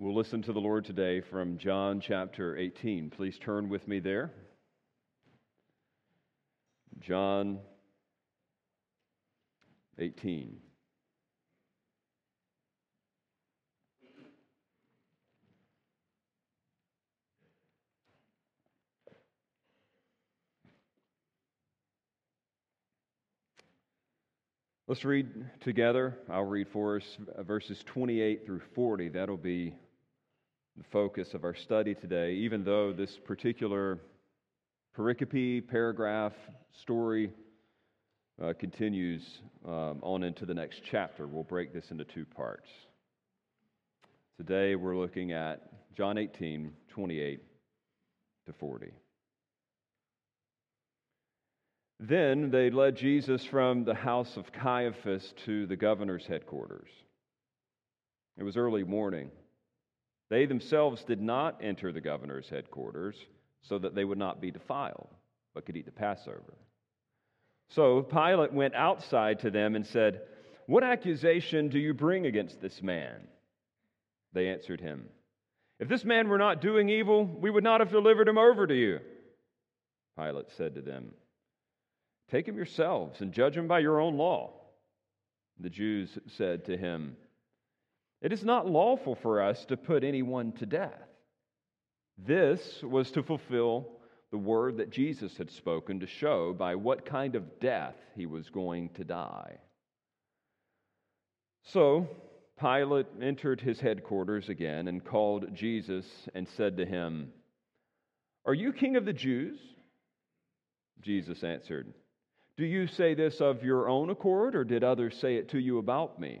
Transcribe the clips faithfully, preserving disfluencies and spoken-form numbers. We'll listen to the Lord today from John chapter eighteen. Please turn with me there. John eighteen. Let's read together. I'll read for us verses twenty-eight through forty. That'll be the focus of our study today, even though this particular pericope, paragraph, story uh, continues um, on into the next chapter. We'll break this into two parts. Today we're looking at John eighteen, twenty-eight to forty. Then they led Jesus from the house of Caiaphas to the governor's headquarters. It was early morning. They themselves did not enter the governor's headquarters so that they would not be defiled, but could eat the Passover. So Pilate went outside to them and said, "What accusation do you bring against this man?" They answered him, "If this man were not doing evil, we would not have delivered him over to you." Pilate said to them, "Take him yourselves and judge him by your own law." The Jews said to him, "It is not lawful for us to put anyone to death." This was to fulfill the word that Jesus had spoken to show by what kind of death he was going to die. So Pilate entered his headquarters again and called Jesus and said to him, "Are you king of the Jews?" Jesus answered, "Do you say this of your own accord, or did others say it to you about me?"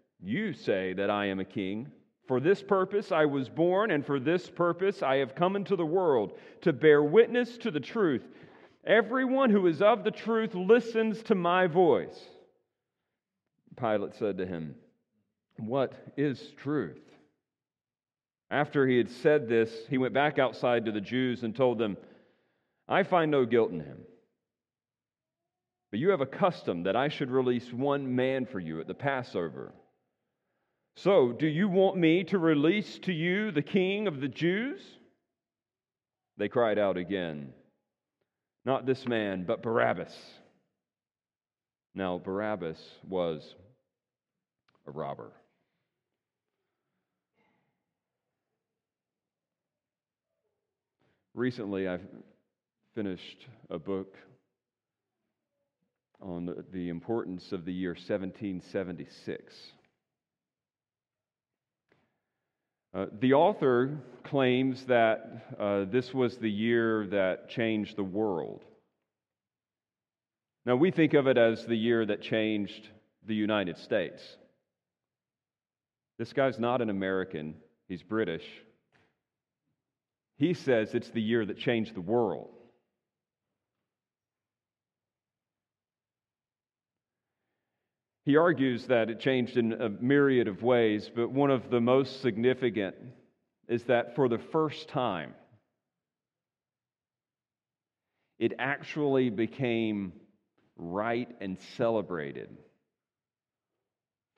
"You say that I am a king. For this purpose I was born, and for this purpose I have come into the world, to bear witness to the truth. Everyone who is of the truth listens to my voice." Pilate said to him, "What is truth?" After he had said this, he went back outside to the Jews and told them, "I find no guilt in him. But you have a custom that I should release one man for you at the Passover. So, do you want me to release to you the king of the Jews?" They cried out again, "Not this man, but Barabbas." Now, Barabbas was a robber. Recently, I've finished a book on the importance of the year seventeen seventy-six. Uh, the author claims that uh, this was the year that changed the world. Now, we think of it as the year that changed the United States. This guy's not an American. He's British. He says it's the year that changed the world. He argues that it changed in a myriad of ways, but one of the most significant is that for the first time, it actually became right and celebrated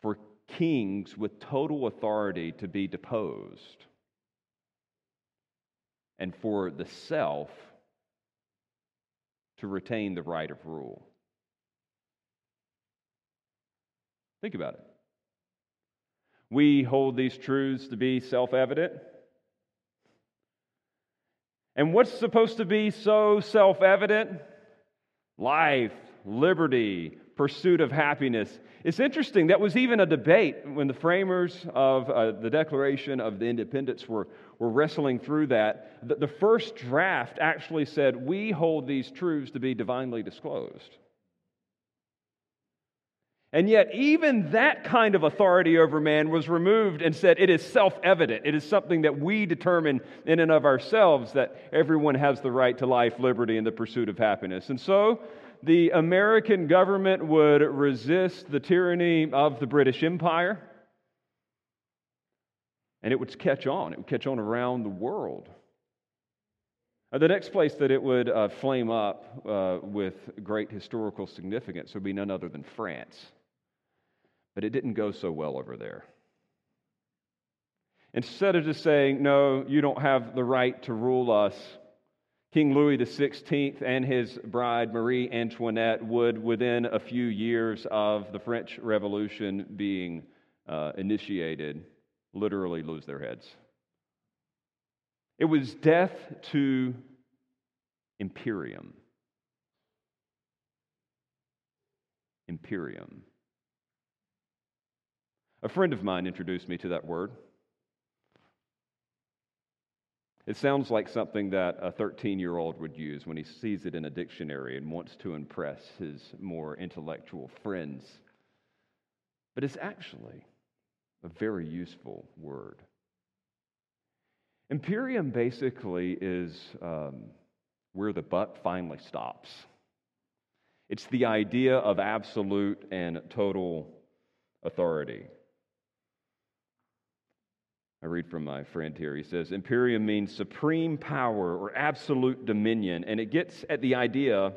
for kings with total authority to be deposed and for the self to retain the right of rule. Think about it. We hold these truths to be self-evident. And what's supposed to be so self-evident? Life, liberty, pursuit of happiness. It's interesting, that was even a debate when the framers of uh, the Declaration of Independence were, were wrestling through that. The, the first draft actually said, "We hold these truths to be divinely disclosed." And yet, even that kind of authority over man was removed and said it is self-evident. It is something that we determine in and of ourselves, that everyone has the right to life, liberty, and the pursuit of happiness. And so, the American government would resist the tyranny of the British Empire, and it would catch on. It would catch on around the world. The next place that it would uh, flame up uh, with great historical significance would be none other than France. But it didn't go so well over there. Instead of just saying, no, you don't have the right to rule us, King Louis the sixteenth and his bride Marie Antoinette would, within a few years of the French Revolution being uh, initiated, literally lose their heads. It was death to imperium. Imperium. A friend of mine introduced me to that word. It sounds like something that a thirteen-year-old would use when he sees it in a dictionary and wants to impress his more intellectual friends. But it's actually a very useful word. Imperium basically is um, where the buck finally stops. It's the idea of absolute and total authority. I read from my friend here. He says, imperium means supreme power or absolute dominion, and it gets at the idea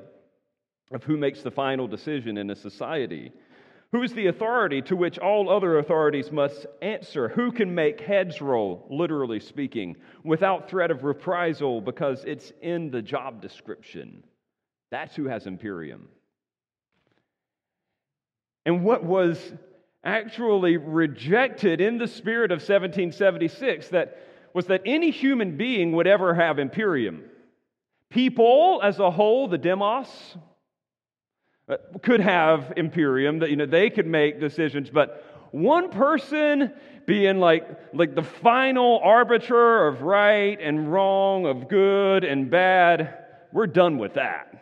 of who makes the final decision in a society. Who is the authority to which all other authorities must answer? Who can make heads roll, literally speaking, without threat of reprisal because it's in the job description? That's who has imperium. And what was actually rejected in the spirit of seventeen seventy-six that was that any human being would ever have imperium. People as a whole, the demos, could have imperium, that, you know, they could make decisions, but one person being like like the final arbiter of right and wrong, of good and bad, we're done with that.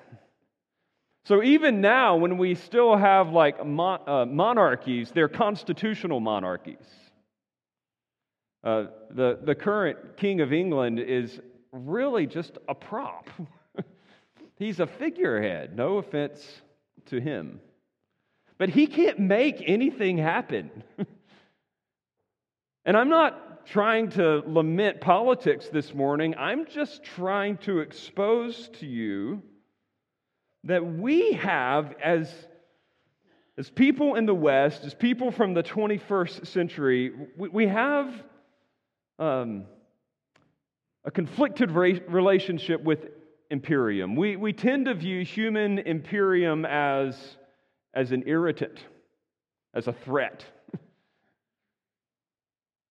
So even now, when we still have like mon- uh, monarchies, they're constitutional monarchies. Uh, the the current King of England is really just a prop. He's a figurehead. No offense to him. But he can't make anything happen. And I'm not trying to lament politics this morning. I'm just trying to expose to you that we have, as, as people in the West, as people from the twenty-first century, we, we have um, a conflicted re- relationship with imperium. We we tend to view human imperium as, as an irritant, as a threat.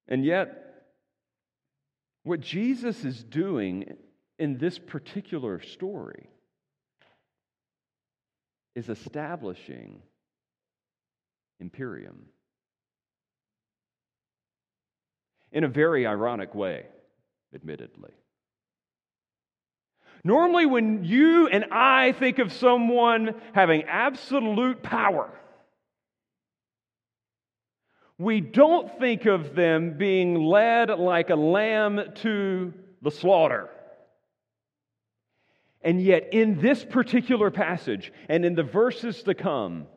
And yet, what Jesus is doing in this particular story is establishing imperium in a very ironic way, admittedly. Normally, when you and I think of someone having absolute power, we don't think of them being led like a lamb to the slaughter. And yet, in this particular passage, and in the verses to come,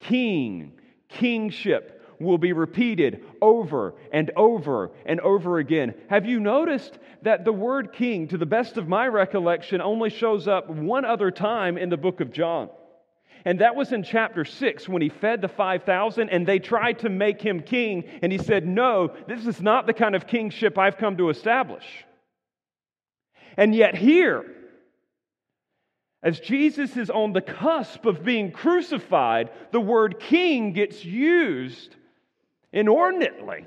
king, kingship will be repeated over and over and over again. Have you noticed that the word king, to the best of my recollection, only shows up one other time in the book of John? And that was in chapter six when he fed the five thousand and they tried to make him king. And he said, no, this is not the kind of kingship I've come to establish. And yet here, as Jesus is on the cusp of being crucified, the word king gets used inordinately.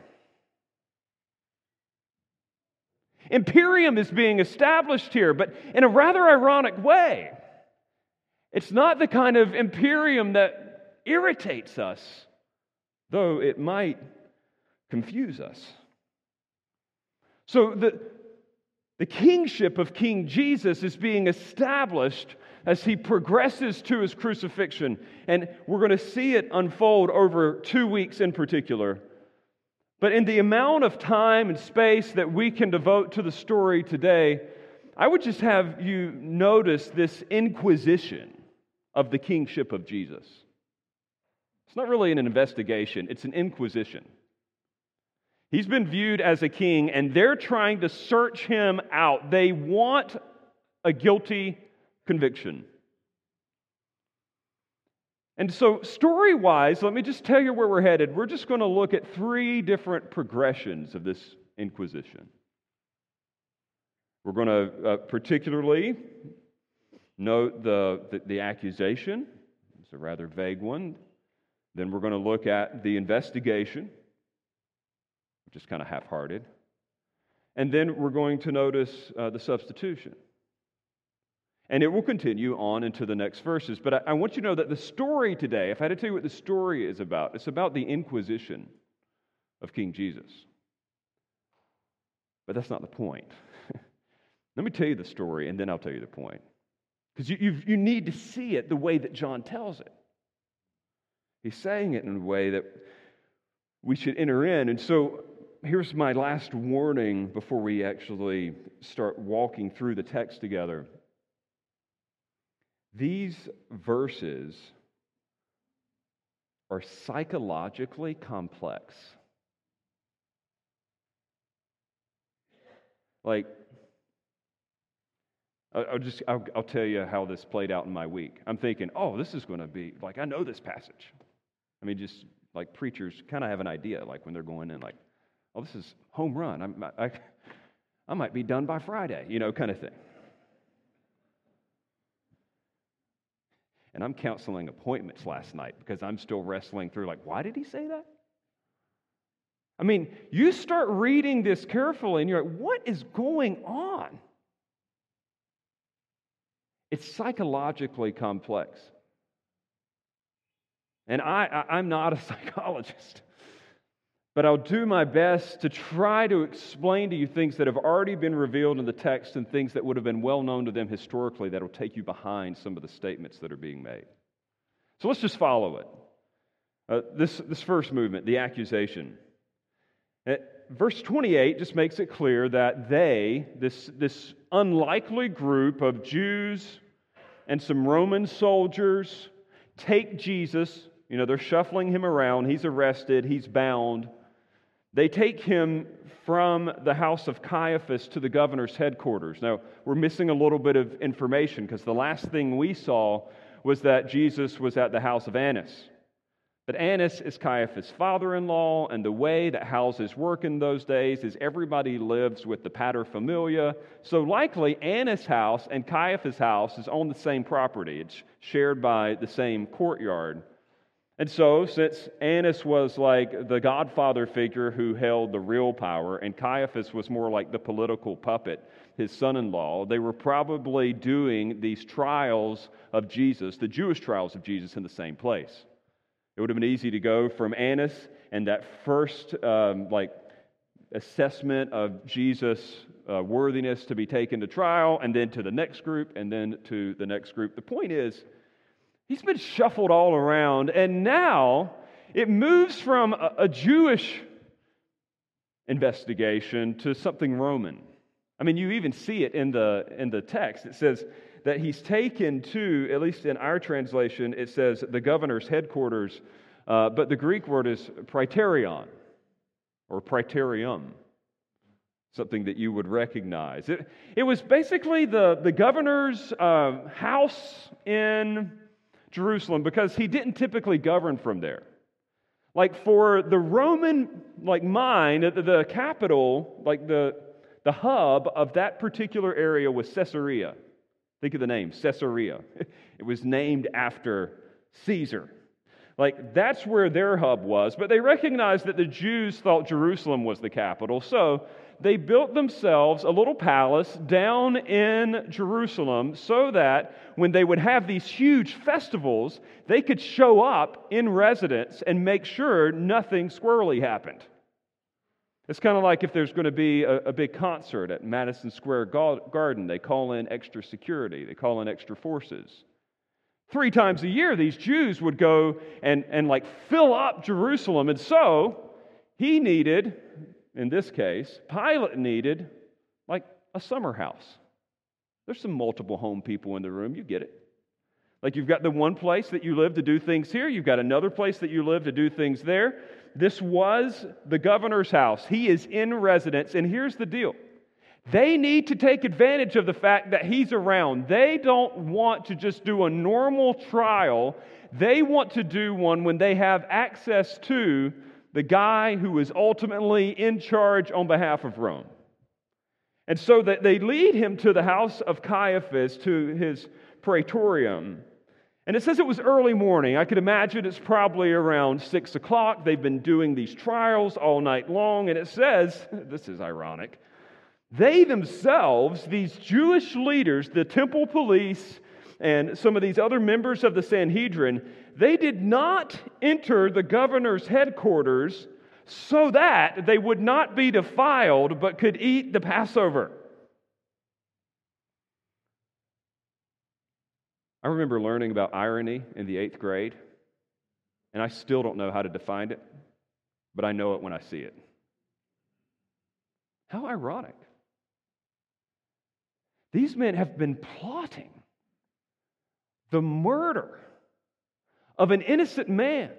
Imperium is being established here, but in a rather ironic way. It's not the kind of imperium that irritates us, though it might confuse us. So the The kingship of King Jesus is being established as he progresses to his crucifixion. And we're going to see it unfold over two weeks in particular. But in the amount of time and space that we can devote to the story today, I would just have you notice this inquisition of the kingship of Jesus. It's not really an investigation, it's an inquisition. He's been viewed as a king, and they're trying to search him out. They want a guilty conviction. And so, story-wise, let me just tell you where we're headed. We're just going to look at three different progressions of this inquisition. We're going to uh, particularly note the, the, the accusation. It's a rather vague one. Then we're going to look at the investigation, which is kind of half-hearted. And then we're going to notice uh, the substitution. And it will continue on into the next verses. But I, I want you to know that the story today, if I had to tell you what the story is about, it's about the inquisition of King Jesus. But that's not the point. Let me tell you the story, and then I'll tell you the point. Because you, you, you need to see it the way that John tells it. He's saying it in a way that we should enter in. And so here's my last warning before we actually start walking through the text together. These verses are psychologically complex. Like, I'll just, I'll, I'll tell you how this played out in my week. I'm thinking, oh, this is going to be, like, I know this passage. I mean, just like preachers kind of have an idea, like when they're going in, like, oh, this is home run. I'm, I, I might be done by Friday, you know, kind of thing. And I'm counseling appointments last night because I'm still wrestling through, like, why did he say that? I mean, you start reading this carefully and you're like, what is going on? It's psychologically complex. And I, I, I'm not a psychologist, but I'll do my best to try to explain to you things that have already been revealed in the text and things that would have been well known to them historically that will take you behind some of the statements that are being made. So let's just follow it. Uh, this, this first movement, the accusation. At verse twenty-eight just makes it clear that they, this, this unlikely group of Jews and some Roman soldiers, take Jesus. You know, they're shuffling him around. He's arrested. He's bound. They take him from the house of Caiaphas to the governor's headquarters. Now, we're missing a little bit of information because the last thing we saw was that Jesus was at the house of Annas. But Annas is Caiaphas' father-in-law, and the way that houses work in those days is everybody lives with the paterfamilia. So likely Annas' house and Caiaphas' house is on the same property. It's shared by the same courtyard. And so, since Annas was like the godfather figure who held the real power, and Caiaphas was more like the political puppet, his son-in-law, they were probably doing these trials of Jesus, the Jewish trials of Jesus, in the same place. It would have been easy to go from Annas and that first um, like assessment of Jesus' uh, worthiness to be taken to trial, and then to the next group, and then to the next group. The point is, he's been shuffled all around, and now it moves from a, a Jewish investigation to something Roman. I mean, you even see it in the in the text. It says that he's taken to, at least in our translation, it says the governor's headquarters, uh, but the Greek word is praetorion, or praetorium, something that you would recognize. It, it was basically the, the governor's uh, house in Jerusalem, because he didn't typically govern from there. Like for the Roman like mind, the, the capital, like the, the hub of that particular area was Caesarea. Think of the name, Caesarea. It was named after Caesar. Like that's where their hub was, but they recognized that the Jews thought Jerusalem was the capital, so they built themselves a little palace down in Jerusalem so that when they would have these huge festivals, they could show up in residence and make sure nothing squirrely happened. It's kind of like if there's going to be a, a big concert at Madison Square Garden, they call in extra security, they call in extra forces. Three times a year, these Jews would go and, and like fill up Jerusalem. And so he needed, in this case, Pilate needed like a summer house. There's some multiple home people in the room. You get it. Like you've got the one place that you live to do things here. You've got another place that you live to do things there. This was the governor's house. He is in residence. And here's the deal. They need to take advantage of the fact that he's around. They don't want to just do a normal trial. They want to do one when they have access to the guy who is ultimately in charge on behalf of Rome. And so that they lead him to the house of Caiaphas, to his praetorium. And it says it was early morning. I could imagine it's probably around six o'clock. They've been doing these trials all night long. And it says, this is ironic, they themselves, these Jewish leaders, the temple police, and some of these other members of the Sanhedrin, they did not enter the governor's headquarters so that they would not be defiled but could eat the Passover. I remember learning about irony in the eighth grade, and I still don't know how to define it, but I know it when I see it. How ironic. These men have been plotting the murder of an innocent man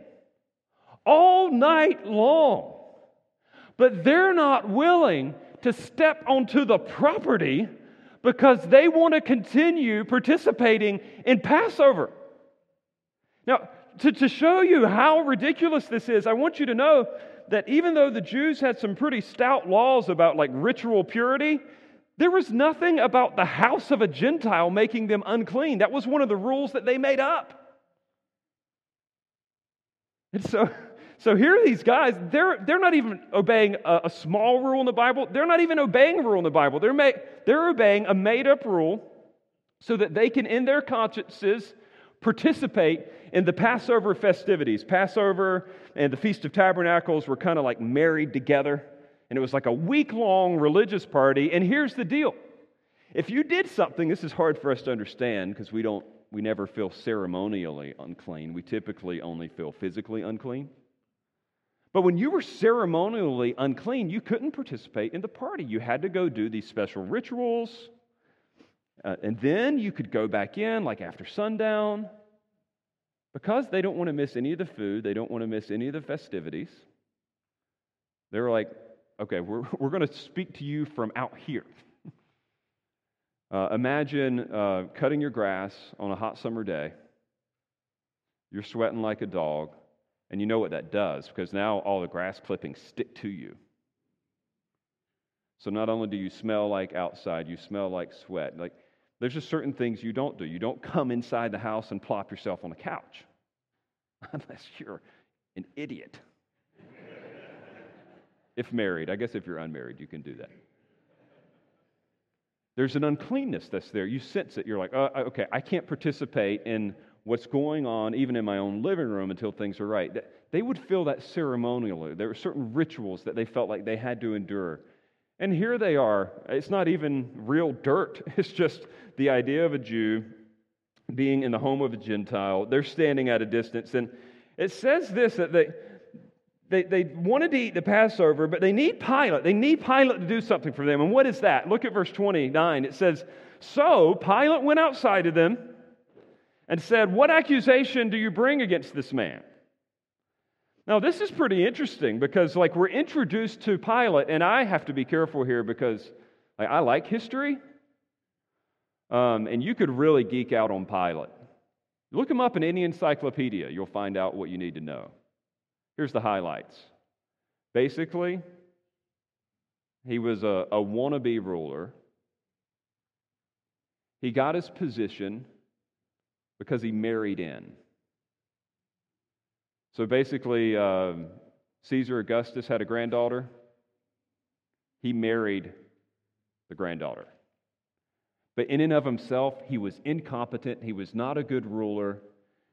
all night long, but they're not willing to step onto the property because they want to continue participating in Passover. Now, to, to show you how ridiculous this is, I want you to know that even though the Jews had some pretty stout laws about like ritual purity, there was nothing about the house of a Gentile making them unclean. That was one of the rules that they made up. And so, so here are these guys. They're, they're not even obeying a, a small rule in the Bible. They're not even obeying a rule in the Bible. They're, make, they're obeying a made-up rule so that they can, in their consciences, participate in the Passover festivities. Passover and the Feast of Tabernacles were kind of like married together. And it was like a week-long religious party. And here's the deal. If you did something, this is hard for us to understand because we don't, we never feel ceremonially unclean. We typically only feel physically unclean. But when you were ceremonially unclean, you couldn't participate in the party. You had to go do these special rituals. Uh, and then you could go back in, like after sundown. Because they don't want to miss any of the food, they don't want to miss any of the festivities, they were like, okay, we're we're going to speak to you from out here. Uh, imagine uh, cutting your grass on a hot summer day. You're sweating like a dog, and you know what that does, because now all the grass clippings stick to you. So not only do you smell like outside, you smell like sweat. Like there's just certain things you don't do. You don't come inside the house and plop yourself on the couch, unless you're an idiot. If married, I guess if you're unmarried, you can do that. There's an uncleanness that's there. You sense it. You're like, oh, okay, I can't participate in what's going on, even in my own living room, until things are right. They would feel that ceremonially. There were certain rituals that they felt like they had to endure. And here they are. It's not even real dirt. It's just the idea of a Jew being in the home of a Gentile. They're standing at a distance. And it says this, that they... They, they wanted to eat the Passover, but they need Pilate. They need Pilate to do something for them. And what is that? Look at verse twenty-nine. It says, so Pilate went outside to them and said, what accusation do you bring against this man? Now, this is pretty interesting because, like, we're introduced to Pilate, and I have to be careful here because, like, I like history, um, and you could really geek out on Pilate. Look him up in any encyclopedia. You'll find out what you need to know. Here's the highlights. Basically, he was a, a wannabe ruler. He got his position because he married in. So basically, uh, Caesar Augustus had a granddaughter. He married the granddaughter. But in and of himself, he was incompetent. He was not a good ruler.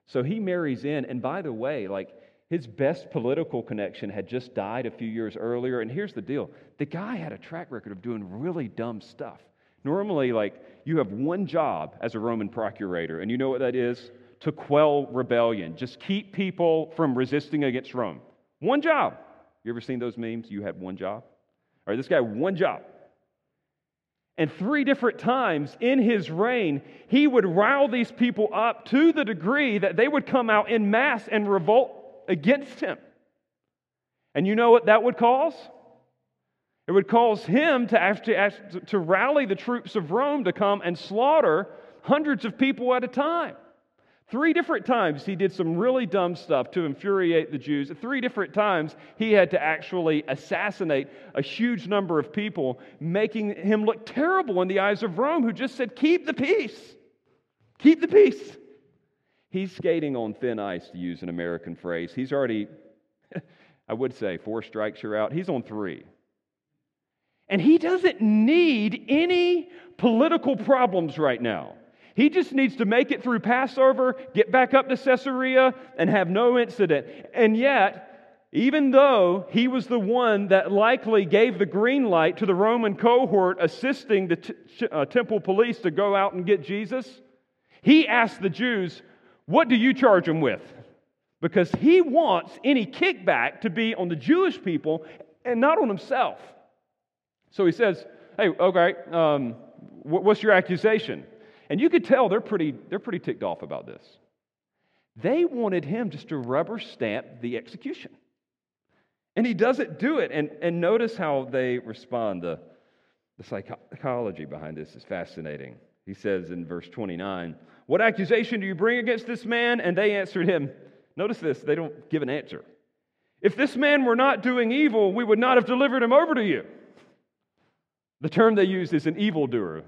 So he marries in. And by the way, like, His best political connection had just died a few years earlier, and here's the deal. The guy had a track record of doing really dumb stuff. Normally, like, you have one job as a Roman procurator, and you know what that is? To quell rebellion. Just keep people from resisting against Rome. One job. You ever seen those memes? You had one job? All right, this guy, one job. And three different times in his reign, he would rile these people up to the degree that they would come out in mass and revolt against him. And you know what that would cause? It would cause him to have to, have to, to rally the troops of Rome to come and slaughter hundreds of people at a time. Three different times he did some really dumb stuff to infuriate the Jews. Three different times he had to actually assassinate a huge number of people, making him look terrible in the eyes of Rome, who just said, keep the peace. Keep the peace. He's skating on thin ice, to use an American phrase. He's already, I would say, four strikes, you're out. He's on three. And he doesn't need any political problems right now. He just needs to make it through Passover, get back up to Caesarea, and have no incident. And yet, even though he was the one that likely gave the green light to the Roman cohort assisting the t- uh, temple police to go out and get Jesus, he asked the Jews, what do you charge him with? Because he wants any kickback to be on the Jewish people and not on himself. So he says, hey, okay, um, what's your accusation? And you could tell they're pretty, they're pretty ticked off about this. They wanted him just to rubber stamp the execution. And he doesn't do it. And, and notice how they respond. The, the psychology behind this is fascinating. He says in verse twenty-nine, what accusation do you bring against this man? And they answered him. Notice this, they don't give an answer. If this man were not doing evil, we would not have delivered him over to you. The term they use is an evildoer.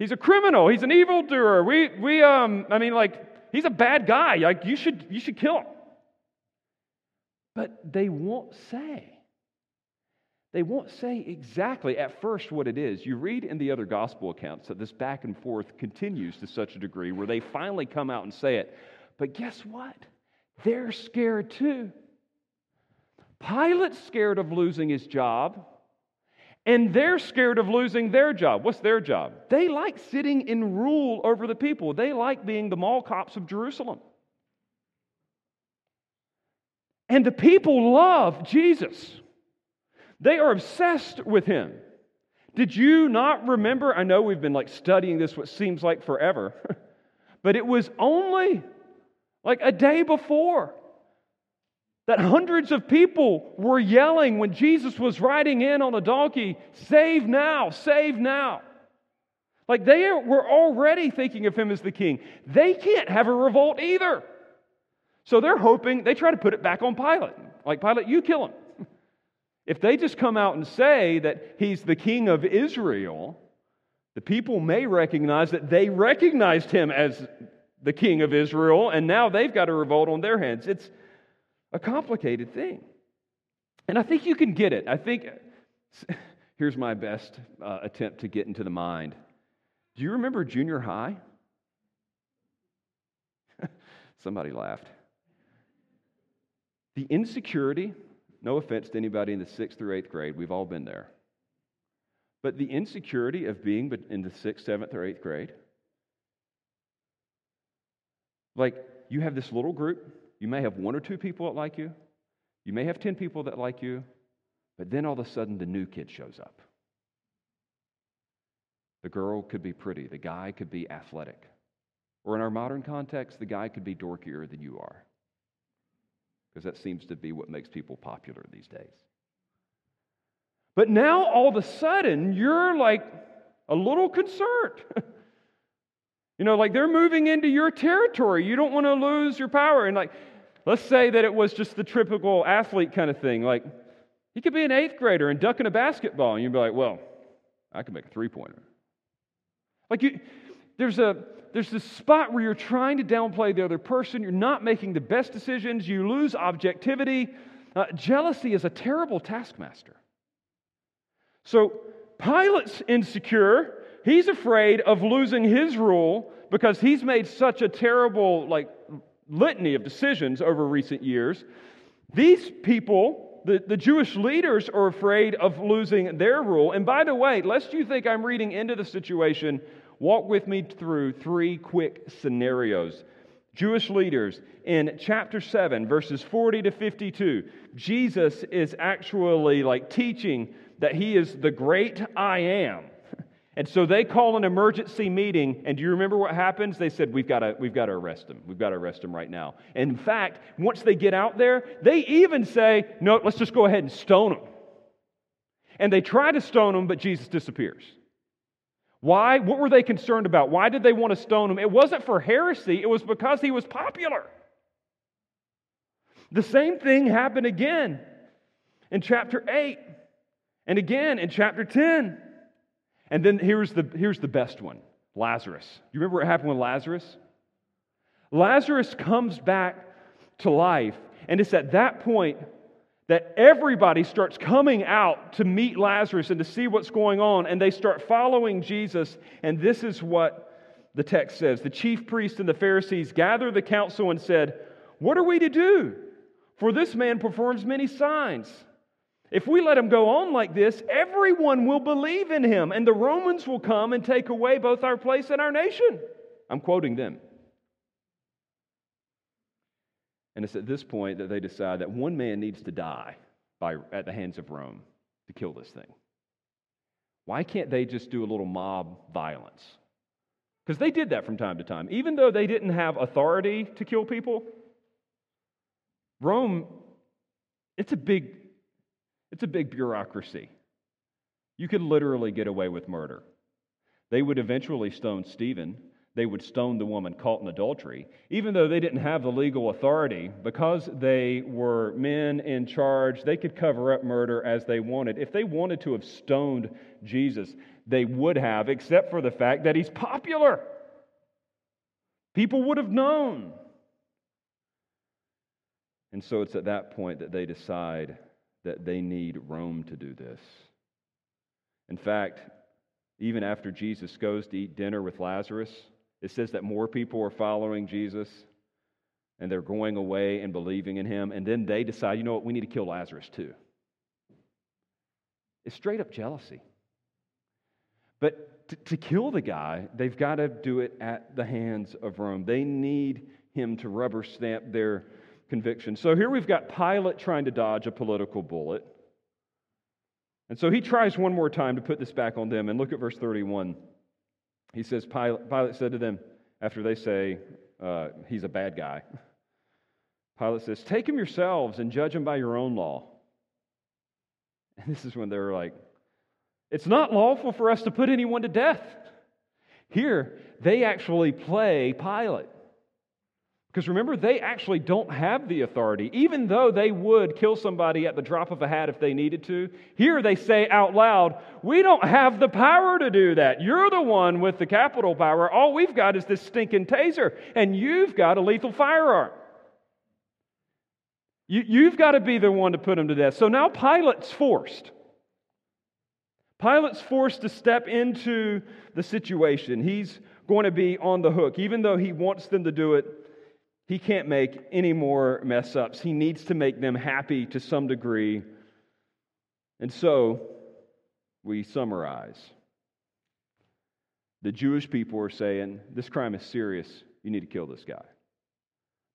He's a criminal. He's an evildoer. We, we, um, I mean, like, he's a bad guy. Like, you should, you should kill him. But they won't say. They won't say exactly at first what it is. You read in the other gospel accounts that this back and forth continues to such a degree where they finally come out and say it. But guess what? They're scared too. Pilate's scared of losing his job. And they're scared of losing their job. What's their job? They like sitting in rule over the people. They like being the mall cops of Jerusalem. And the people love Jesus. They are obsessed with him. Did you not remember? I know we've been like studying this what seems like forever. But it was only like a day before that hundreds of people were yelling when Jesus was riding in on a donkey, save now, save now. Like they were already thinking of him as the king. They can't have a revolt either. So they're hoping, they try to put it back on Pilate. Like, Pilate, you kill him. If they just come out and say that he's the king of Israel, the people may recognize that they recognized him as the king of Israel, and now they've got a revolt on their hands. It's a complicated thing. And I think you can get it. I think, here's my best uh, attempt to get into the mind. Do you remember junior high? Somebody laughed. The insecurity, no offense to anybody in the sixth through eighth grade, we've all been there. But the insecurity of being in the sixth, seventh, or eighth grade, like you have this little group. You may have one or two people that like you. You may have ten people that like you. But then all of a sudden, the new kid shows up. The girl could be pretty. The guy could be athletic. Or in our modern context, the guy could be dorkier than you are. Because that seems to be what makes people popular these days. But now, all of a sudden, you're like a little concerned. You know, like they're moving into your territory. You don't want to lose your power. And like, let's say that it was just the typical athlete kind of thing. Like, he could be an eighth grader and ducking a basketball. And you'd be like, well, I can make a three-pointer. Like, you, there's a there's this spot where you're trying to downplay the other person. You're not making the best decisions. You lose objectivity. Uh, jealousy is a terrible taskmaster. So Pilate's insecure. He's afraid of losing his rule because he's made such a terrible like litany of decisions over recent years, these people, the, the Jewish leaders, are afraid of losing their rule. And by the way, lest you think I'm reading into the situation, walk with me through three quick scenarios. Jewish leaders, in chapter seven, verses forty to fifty-two, Jesus is actually like teaching that he is the great I am. And so they call an emergency meeting, and do you remember what happens? They said, we've got to, we've got to arrest him. We've got to arrest him right now. And in fact, once they get out there, they even say, no, let's just go ahead and stone him. And they try to stone him, but Jesus disappears. Why? What were they concerned about? Why did they want to stone him? It wasn't for heresy. It was because he was popular. The same thing happened again in chapter eight, and again in chapter ten. And then here's the, here's the best one, Lazarus. You remember what happened with Lazarus? Lazarus comes back to life, and it's at that point that everybody starts coming out to meet Lazarus and to see what's going on, and they start following Jesus, and this is what the text says. The chief priests and the Pharisees gathered the council and said, "What are we to do? For this man performs many signs. If we let him go on like this, everyone will believe in him, and the Romans will come and take away both our place and our nation." I'm quoting them. And it's at this point that they decide that one man needs to die by, at the hands of Rome to kill this thing. Why can't they just do a little mob violence? Because they did that from time to time. Even though they didn't have authority to kill people, Rome, it's a big... It's a big bureaucracy. You could literally get away with murder. They would eventually stone Stephen. They would stone the woman caught in adultery. Even though they didn't have the legal authority, because they were men in charge, they could cover up murder as they wanted. If they wanted to have stoned Jesus, they would have, except for the fact that he's popular. People would have known. And so it's at that point that they decide that they need Rome to do this. In fact, even after Jesus goes to eat dinner with Lazarus, it says that more people are following Jesus, and they're going away and believing in him, and then they decide, you know what, we need to kill Lazarus too. It's straight up jealousy. But to, to kill the guy, they've got to do it at the hands of Rome. They need him to rubber stamp their conviction. So here we've got Pilate trying to dodge a political bullet. And so he tries one more time to put this back on them. And look at verse thirty-one. He says, Pilate, Pilate said to them, after they say, uh, he's a bad guy, Pilate says, "Take him yourselves and judge him by your own law." And this is when they're like, it's not lawful for us to put anyone to death. Here, they actually play Pilate. Because remember, they actually don't have the authority, even though they would kill somebody at the drop of a hat if they needed to. Here they say out loud, we don't have the power to do that. You're the one with the capital power. All we've got is this stinking taser, and you've got a lethal firearm. You, you've got to be the one to put him to death. So now Pilate's forced. Pilate's forced to step into the situation. He's going to be on the hook, even though he wants them to do it. He can't make any more mess-ups. He needs to make them happy to some degree. And so, we summarize. The Jewish people are saying, this crime is serious. You need to kill this guy.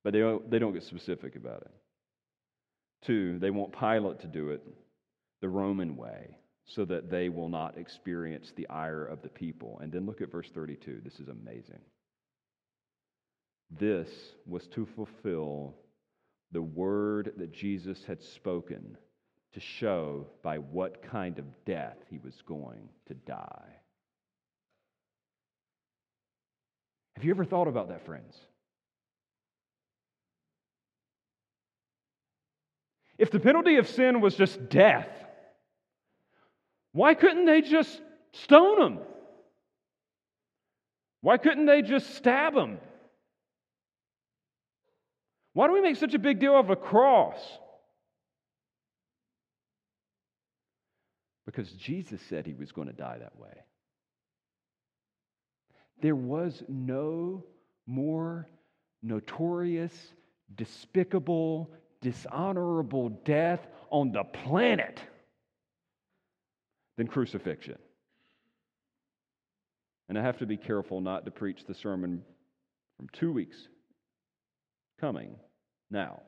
But they don't, they don't get specific about it. Two, they want Pilate to do it the Roman way so that they will not experience the ire of the people. And then look at verse thirty-two. This is amazing. This was to fulfill the word that Jesus had spoken to show by what kind of death he was going to die. Have you ever thought about that, friends? If the penalty of sin was just death, why couldn't they just stone him? Why couldn't they just stab him? Why do we make such a big deal of a cross? Because Jesus said he was going to die that way. There was no more notorious, despicable, dishonorable death on the planet than crucifixion. And I have to be careful not to preach the sermon from two weeks coming now,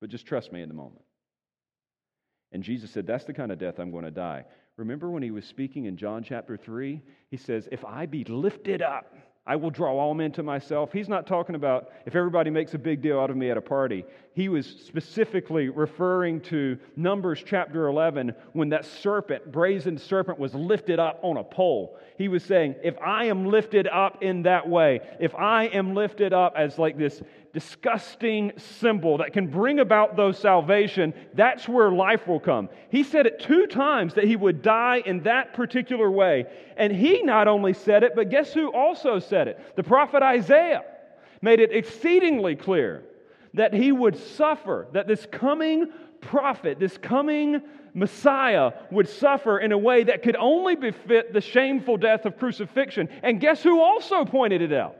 but just trust me in the moment. And Jesus said, that's the kind of death I'm going to die. Remember when he was speaking in John chapter three? He says, if I be lifted up, I will draw all men to myself. He's not talking about if everybody makes a big deal out of me at a party. He was specifically referring to Numbers chapter eleven when that serpent, brazen serpent, was lifted up on a pole. He was saying, if I am lifted up in that way, if I am lifted up as like this disgusting symbol that can bring about those salvation, that's where life will come. He said it two times that he would die in that particular way. And he not only said it, but guess who also said it? Said it. The prophet Isaiah made it exceedingly clear that he would suffer, that this coming prophet, this coming Messiah would suffer in a way that could only befit the shameful death of crucifixion. And guess who also pointed it out?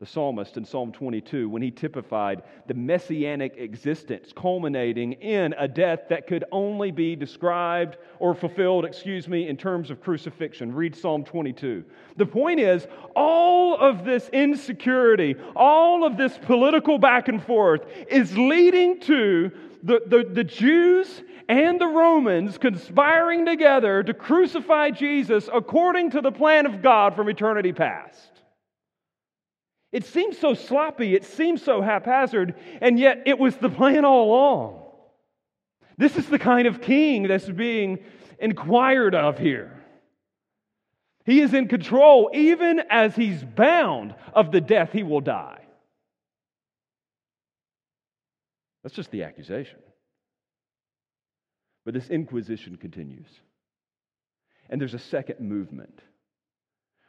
The psalmist in Psalm twenty-two, when he typified the messianic existence culminating in a death that could only be described or fulfilled, excuse me, in terms of crucifixion. Read Psalm twenty-two. The point is, all of this insecurity, all of this political back and forth is leading to the, the, the Jews and the Romans conspiring together to crucify Jesus according to the plan of God from eternity past. It seems so sloppy, it seems so haphazard, and yet it was the plan all along. This is the kind of king that's being inquired of here. He is in control even as he's bound of the death he will die. That's just the accusation. But this inquisition continues. And there's a second movement.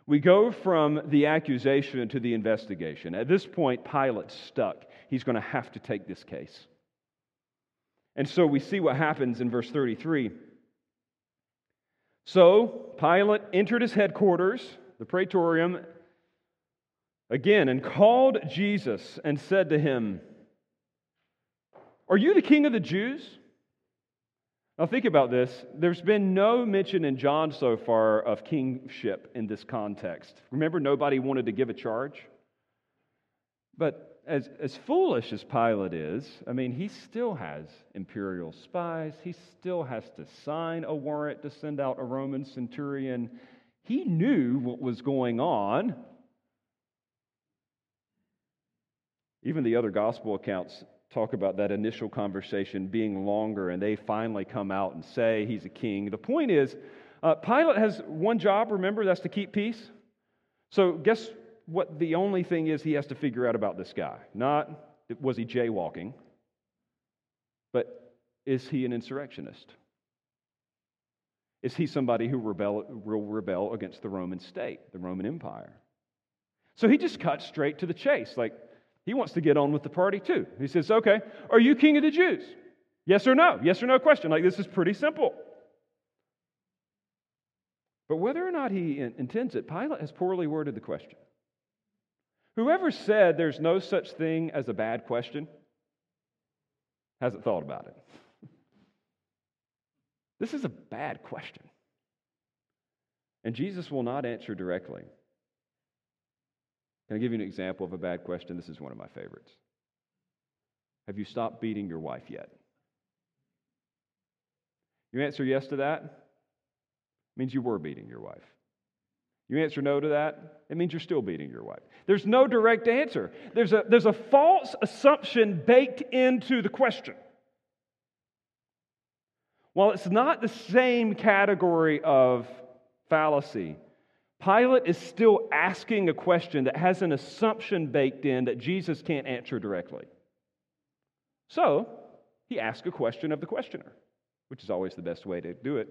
We go from the accusation to the investigation. At this point, Pilate's stuck. He's going to have to take this case. And so we see what happens in verse thirty-three. So Pilate entered his headquarters, the praetorium, again, and called Jesus and said to him, "Are you the king of the Jews?" Now think about this. There's been no mention in John so far of kingship in this context. Remember, nobody wanted to give a charge. But as, as foolish as Pilate is, I mean, he still has imperial spies. He still has to sign a warrant to send out a Roman centurion. He knew what was going on. Even the other gospel accounts talk about that initial conversation being longer, and they finally come out and say he's a king. The point is, uh, Pilate has one job, remember, that's to keep peace. So guess what the only thing is he has to figure out about this guy? Not, was he jaywalking, but is he an insurrectionist? Is he somebody who rebel, will rebel against the Roman state, the Roman Empire? So he just cuts straight to the chase, like, he wants to get on with the party too. He says, okay, are you king of the Jews? Yes or no? Yes or no question. Like, this is pretty simple. But whether or not he in- intends it, Pilate has poorly worded the question. Whoever said there's no such thing as a bad question hasn't thought about it. This is a bad question. And Jesus will not answer directly. Can I give you an example of a bad question? This is one of my favorites. Have you stopped beating your wife yet? You answer yes to that, it means you were beating your wife. You answer no to that, it means you're still beating your wife. There's no direct answer. There's a, there's a false assumption baked into the question. While it's not the same category of fallacy, Pilate is still asking a question that has an assumption baked in that Jesus can't answer directly. So, he asks a question of the questioner, which is always the best way to do it.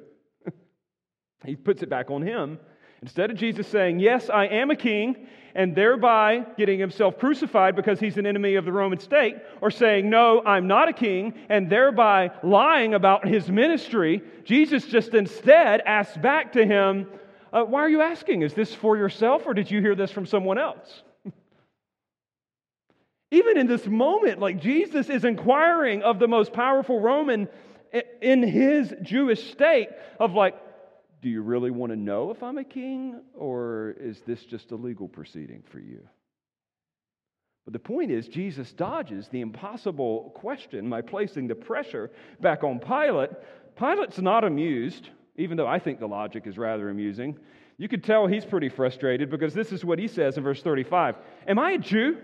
He puts it back on him. Instead of Jesus saying, yes, I am a king, and thereby getting himself crucified because he's an enemy of the Roman state, or saying, no, I'm not a king, and thereby lying about his ministry, Jesus just instead asks back to him, Uh, why are you asking? Is this for yourself, or did you hear this from someone else? Even in this moment, like Jesus is inquiring of the most powerful Roman in his Jewish state of like, do you really want to know if I'm a king, or is this just a legal proceeding for you? But the point is, Jesus dodges the impossible question by placing the pressure back on Pilate. Pilate's not amused, even though I think the logic is rather amusing. You could tell he's pretty frustrated because this is what he says in verse thirty-five. Am I a Jew?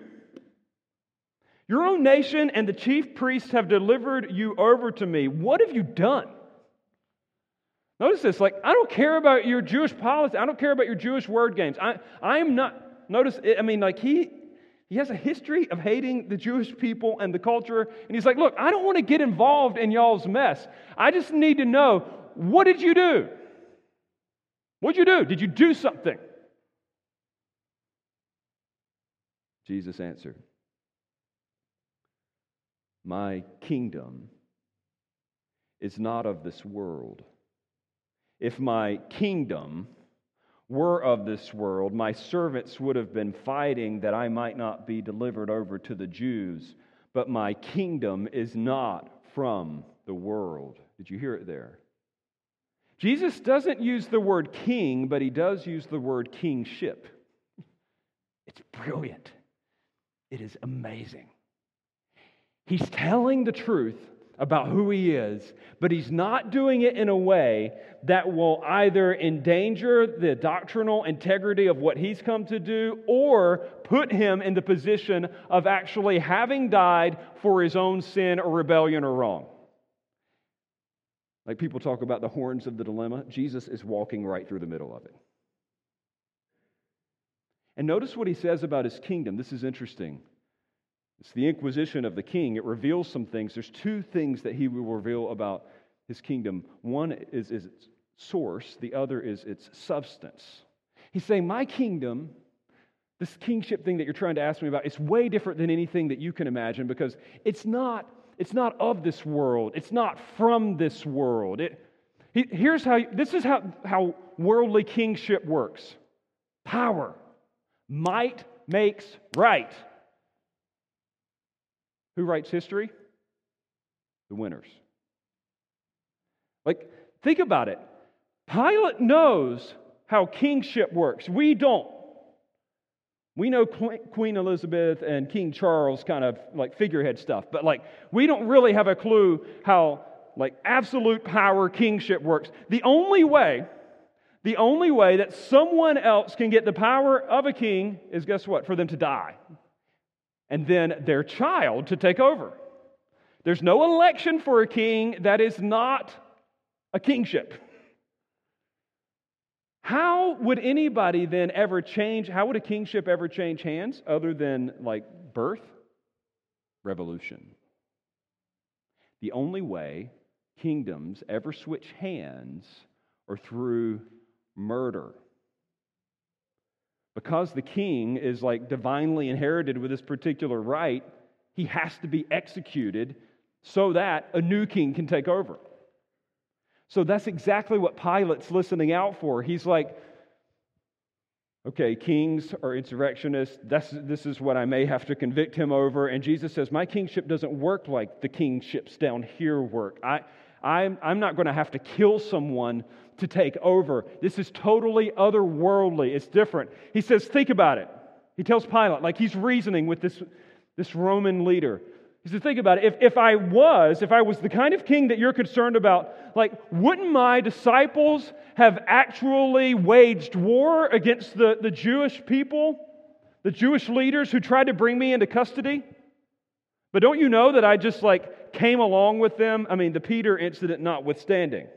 Your own nation and the chief priests have delivered you over to me. What have you done? Notice this, like, I don't care about your Jewish policy. I don't care about your Jewish word games. I I am not, notice, I mean, like, he he has a history of hating the Jewish people and the culture, and he's like, look, I don't want to get involved in y'all's mess. I just need to know, what did you do? What did you do? Did you do something? Jesus answered, my kingdom is not of this world. If my kingdom were of this world, my servants would have been fighting that I might not be delivered over to the Jews, but my kingdom is not from the world. Did you hear it there? Jesus doesn't use the word king, but he does use the word kingship. It's brilliant. It is amazing. He's telling the truth about who he is, but he's not doing it in a way that will either endanger the doctrinal integrity of what he's come to do or put him in the position of actually having died for his own sin or rebellion or wrong. Like people talk about the horns of the dilemma, Jesus is walking right through the middle of it. And notice what he says about his kingdom. This is interesting. It's the inquisition of the king. It reveals some things. There's two things that he will reveal about his kingdom. One is, is its source. The other is its substance. He's saying, my kingdom, this kingship thing that you're trying to ask me about, it's way different than anything that you can imagine because it's not, it's not of this world. It's not from this world. It, here's how, this is how, how worldly kingship works. Power. Might makes right. Who writes history? The winners. Like, think about it. Pilate knows how kingship works. We don't. We know Queen Elizabeth and King Charles kind of like figurehead stuff, but like we don't really have a clue how like absolute power kingship works. The only way, the only way that someone else can get the power of a king is, guess what? For them to die. And then their child to take over. There's no election for a king that is not a kingship. How would anybody then ever change, how would a kingship ever change hands other than like birth? Revolution. The only way kingdoms ever switch hands are through murder. Because the king is like divinely inherited with this particular right, he has to be executed so that a new king can take over. So that's exactly what Pilate's listening out for. He's like, okay, kings are insurrectionists. That's, this is what I may have to convict him over. And Jesus says, my kingship doesn't work like the kingships down here work. I, I'm, I'm not going to have to kill someone to take over. This is totally otherworldly. It's different. He says, think about it. He tells Pilate, like he's reasoning with this, this Roman leader. He says, think about it. If, if I was, if I was the kind of king that you're concerned about, like, wouldn't my disciples have actually waged war against the, the Jewish people, the Jewish leaders who tried to bring me into custody? But don't you know that I just like came along with them? I mean, the Peter incident notwithstanding.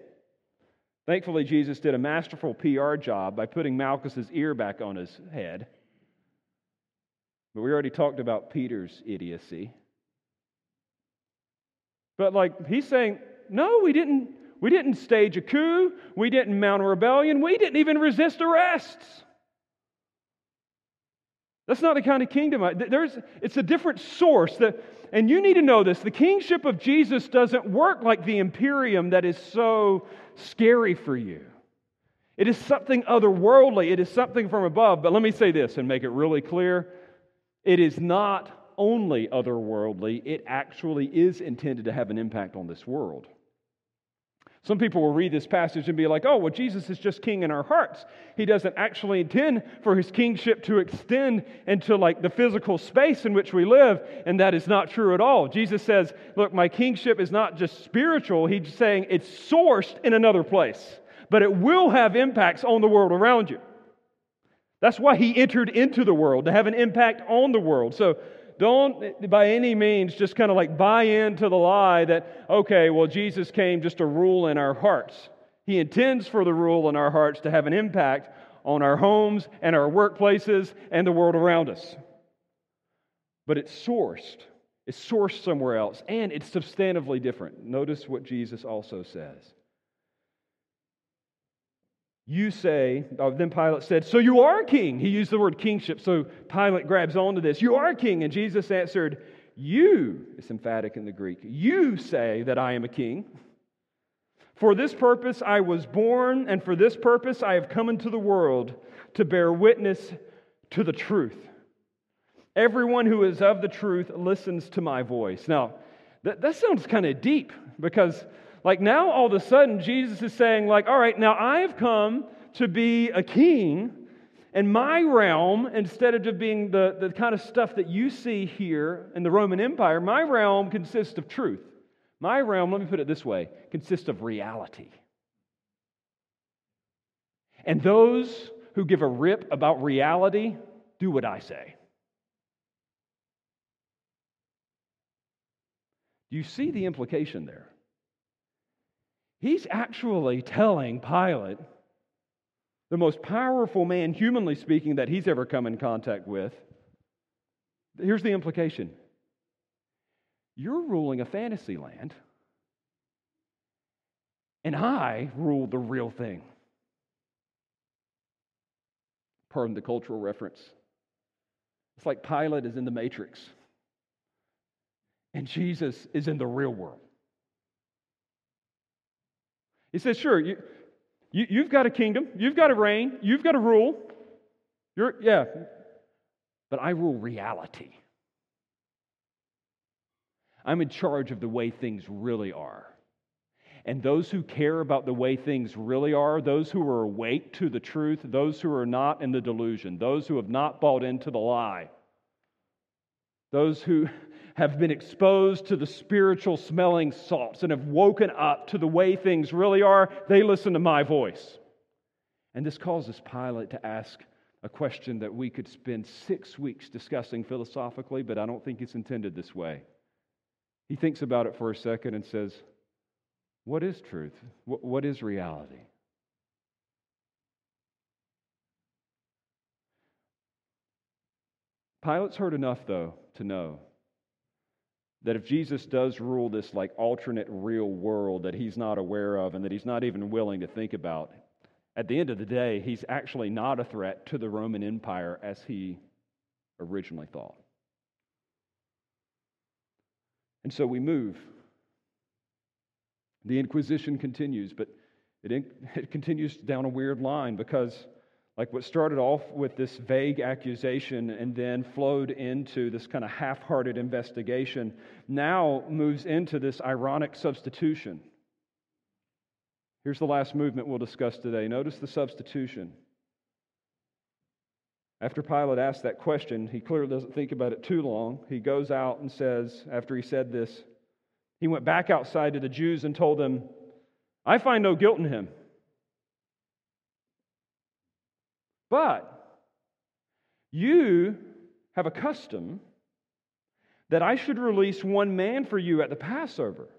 Thankfully, Jesus did a masterful P R job by putting Malchus's ear back on his head. But we already talked about Peter's idiocy. But like he's saying, no, we didn't. We didn't stage a coup. We didn't mount a rebellion. We didn't even resist arrests. That's not the kind of kingdom. I, there's, it's a different source. That, and you need to know this. The kingship of Jesus doesn't work like the imperium that is so scary for you. It is something otherworldly. It is something from above. But let me say this and make it really clear. It is not only otherworldly, it actually is intended to have an impact on this world. Some people will read this passage and be like, oh, well, Jesus is just king in our hearts. He doesn't actually intend for his kingship to extend into like the physical space in which we live, and that is not true at all. Jesus says, look, my kingship is not just spiritual. He's saying it's sourced in another place, but it will have impacts on the world around you. That's why he entered into the world, to have an impact on the world. So don't by any means just kind of like buy into the lie that, okay, well, Jesus came just to rule in our hearts. He intends for the rule in our hearts to have an impact on our homes and our workplaces and the world around us. But it's sourced. It's sourced somewhere else, and it's substantively different. Notice what Jesus also says. You say, oh, then Pilate said, so you are king. He used the word kingship, so Pilate grabs onto this. You are king. And Jesus answered, you, it's emphatic in the Greek, you say that I am a king. For this purpose I was born, and for this purpose I have come into the world to bear witness to the truth. Everyone who is of the truth listens to my voice. Now, that, that sounds kind of deep, because like now, all of a sudden, Jesus is saying, like, all right, now I've come to be a king, and my realm, instead of just being the, the kind of stuff that you see here in the Roman Empire, my realm consists of truth. My realm, let me put it this way, consists of reality. And those who give a rip about reality, do what I say. Do you see the implication there? He's actually telling Pilate, the most powerful man, humanly speaking, that he's ever come in contact with. Here's the implication. You're ruling a fantasy land, and I rule the real thing. Pardon the cultural reference. It's like Pilate is in the Matrix, and Jesus is in the real world. He says, sure, you, you, you've got a kingdom, you've got a reign, you've got a rule. You're, yeah, but I rule reality. I'm in charge of the way things really are. And those who care about the way things really are, those who are awake to the truth, those who are not in the delusion, those who have not bought into the lie, those who have been exposed to the spiritual smelling salts and have woken up to the way things really are, they listen to my voice. And this causes Pilate to ask a question that we could spend six weeks discussing philosophically, but I don't think it's intended this way. He thinks about it for a second and says, what is truth? What is reality? Pilate's heard enough, though, to know that if Jesus does rule this like alternate real world that he's not aware of and that he's not even willing to think about, at the end of the day, he's actually not a threat to the Roman Empire as he originally thought. And so we move. The Inquisition continues, but it, in, it continues down a weird line because like what started off with this vague accusation and then flowed into this kind of half-hearted investigation now moves into this ironic substitution. Here's the last movement we'll discuss today. Notice the substitution. After Pilate asked that question, he clearly doesn't think about it too long. He goes out and says, after he said this, he went back outside to the Jews and told them, I find no guilt in him. But you have a custom that I should release one man for you at the Passover.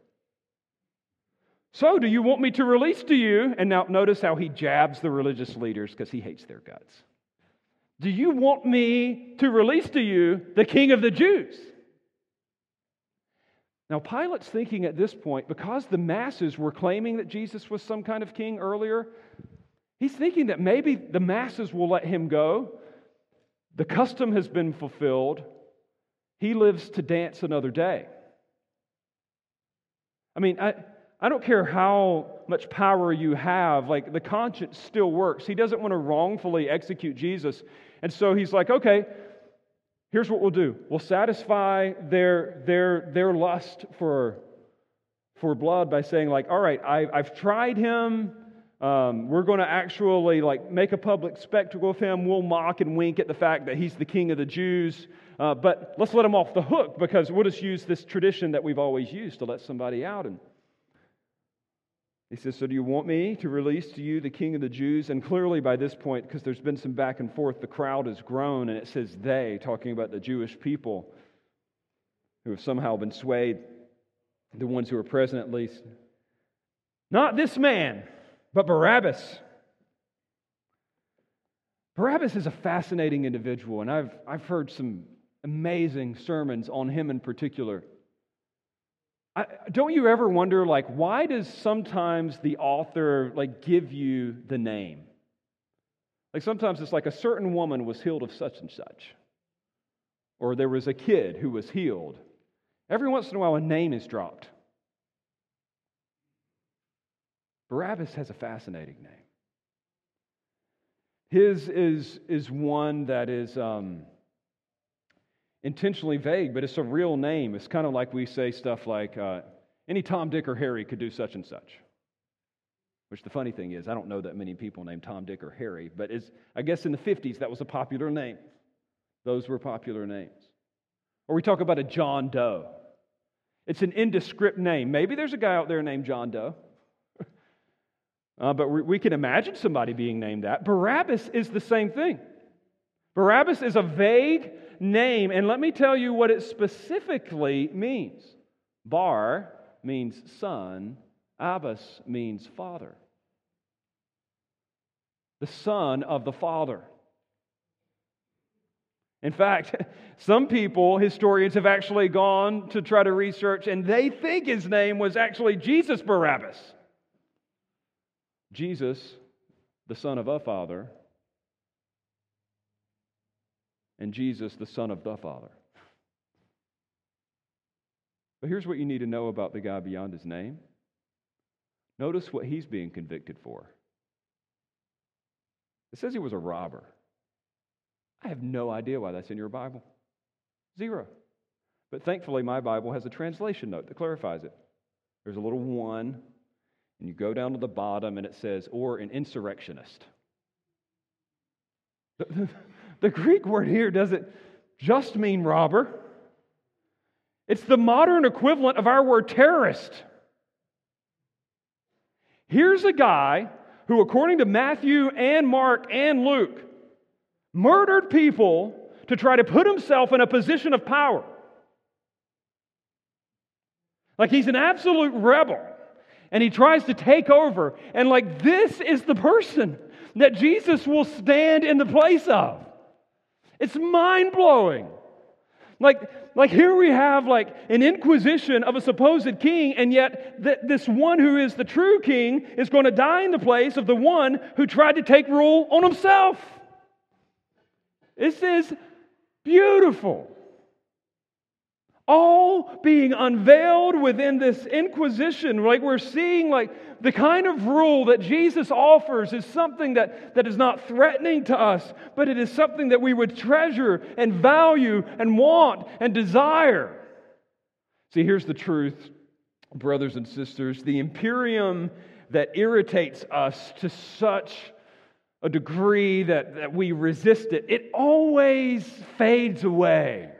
So do you want me to release to you? And now notice how he jabs the religious leaders because he hates their guts. Do you want me to release to you the king of the Jews? Now Pilate's thinking at this point, because the masses were claiming that Jesus was some kind of king earlier, he's thinking that maybe the masses will let him go. The custom has been fulfilled. He lives to dance another day. I mean, I, I don't care how much power you have. Like, the conscience still works. He doesn't want to wrongfully execute Jesus. And so he's like, okay, Here's what we'll do. We'll satisfy their their their lust for, for blood by saying, like, all right, I, I've tried him. Um, we're going to actually, like, make a public spectacle of him. We'll mock and wink at the fact that he's the king of the Jews. Uh, but let's let him off the hook, because we'll just use this tradition that we've always used to let somebody out. And he says, so do you want me to release to you the king of the Jews? And clearly by this point, because there's been some back and forth, the crowd has grown, and it says they, talking about the Jewish people who have somehow been swayed, the ones who are present at least. Not this man, but Barabbas. Barabbas is a fascinating individual, and I've, I've heard some amazing sermons on him in particular. I, don't you ever wonder, like, why does sometimes the author, like, give you the name? Like, sometimes it's like a certain woman was healed of such and such. Or there was a kid who was healed. Every once in a while a name is dropped. Barabbas has a fascinating name. His is, is one that is um, intentionally vague, but it's a real name. It's kind of like we say stuff like, uh, any Tom, Dick, or Harry could do such and such. Which the funny thing is, I don't know that many people named Tom, Dick, or Harry, but it's, I guess in the fifties that was a popular name. Those were popular names. Or we talk about a John Doe. It's an indescript name. Maybe there's a guy out there named John Doe. Uh, but we, we can imagine somebody being named that. Barabbas is the same thing. Barabbas is a vague name, and let me tell you what it specifically means. Bar means son, Abbas means father. The son of the father. In fact, some people, historians, have actually gone to try to research, and they think his name was actually Jesus Barabbas. Jesus, the son of a father, and Jesus, the son of the father. But here's what you need to know about the guy beyond his name. Notice what he's being convicted for. It says he was a robber. I have no idea why that's in your Bible. Zero. But thankfully, my Bible has a translation note that clarifies it. There's a little one. And you go down to the bottom and it says, or an insurrectionist. The, the Greek word here doesn't just mean robber. It's the modern equivalent of our word terrorist. Here's a guy who, according to Matthew and Mark and Luke, murdered people to try to put himself in a position of power. Like, he's an absolute rebel. And he tries to take over. And like, this is the person that Jesus will stand in the place of. It's mind-blowing. Like, like here we have like an inquisition of a supposed king, and yet th- this one who is the true king is going to die in the place of the one who tried to take rule on himself. This is beautiful. All being unveiled within this inquisition, like we're seeing, like the kind of rule that Jesus offers is something that, that is not threatening to us, but it is something that we would treasure and value and want and desire. See, here's the truth, brothers and sisters. The imperium that irritates us to such a degree that, that we resist it, it always fades away.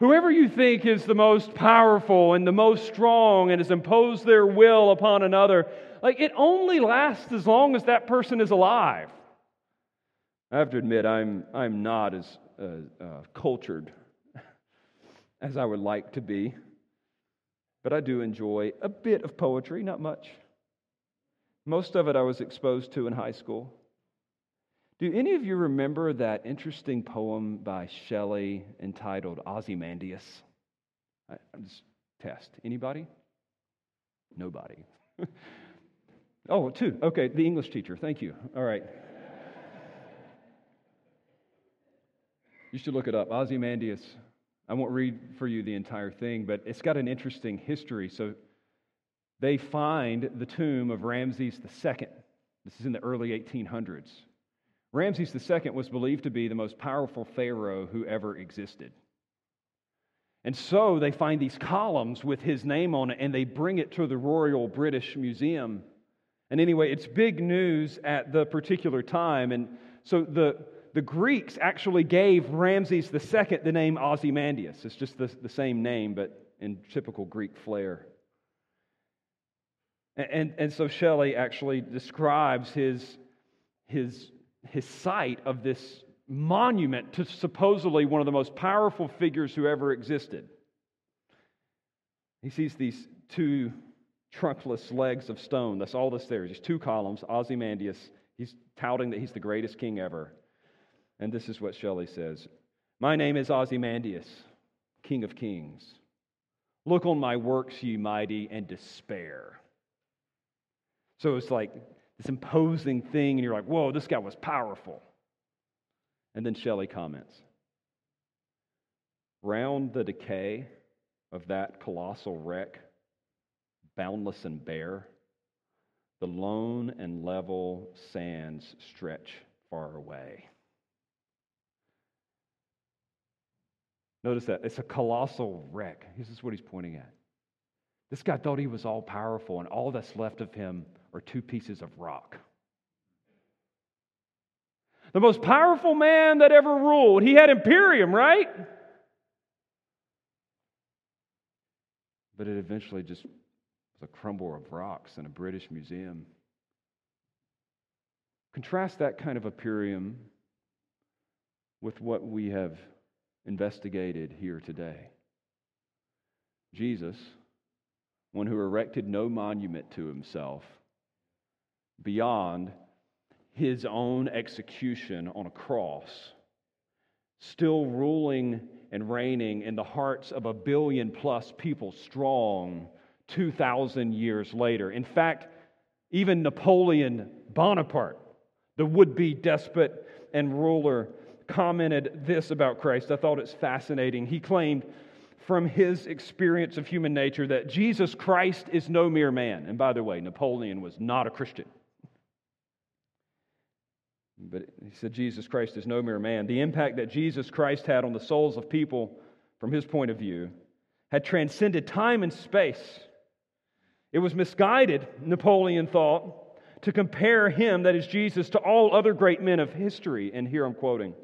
Whoever you think is the most powerful and the most strong and has imposed their will upon another, like, it only lasts as long as that person is alive. I have to admit, I'm I'm not as uh, uh, cultured as I would like to be, but I do enjoy a bit of poetry, not much. Most of it I was exposed to in high school. Do any of you remember that interesting poem by Shelley entitled Ozymandias? I, I'm just test. Anybody? Nobody. Oh, two. Okay, the English teacher. Thank you. All right. You should look it up. Ozymandias. I won't read for you the entire thing, but it's got an interesting history. So they find the tomb of Ramses the Second. This is in the early eighteen hundreds. Ramses the Second was believed to be the most powerful pharaoh who ever existed. And so they find these columns with his name on it, and they bring it to the Royal British Museum. And anyway, it's big news at the particular time. And so the, the Greeks actually gave Ramses the Second the name Ozymandias. It's just the, the same name, but in typical Greek flair. And, and, and so Shelley actually describes his, his, his sight of this monument to supposedly one of the most powerful figures who ever existed. He sees these two trunkless legs of stone. That's all this there. Just two columns. Ozymandias. He's touting that he's the greatest king ever. And this is what Shelley says. "My name is Ozymandias, King of Kings. Look on my works, ye mighty, and despair." So it's like this imposing thing, and you're like, whoa, this guy was powerful. And then Shelley comments, "Round the decay of that colossal wreck, boundless and bare, the lone and level sands stretch far away." Notice that. It's a colossal wreck. This is what he's pointing at. This guy thought he was all powerful, and all that's left of him are two pieces of rock. The most powerful man that ever ruled. He had imperium, right? But it eventually just was a crumble of rocks in a British museum. Contrast that kind of imperium with what we have investigated here today. Jesus, one who erected no monument to himself beyond his own execution on a cross, still ruling and reigning in the hearts of a billion plus people strong two thousand years later. In fact, even Napoleon Bonaparte, the would-be despot and ruler, commented this about Christ. I thought it's fascinating. He claimed from his experience of human nature that Jesus Christ is no mere man. And by the way, Napoleon was not a Christian. But he said Jesus Christ is no mere man. The impact that Jesus Christ had on the souls of people, from his point of view, had transcended time and space. It was misguided, Napoleon thought, to compare him, that is Jesus, to all other great men of history. And here I'm quoting,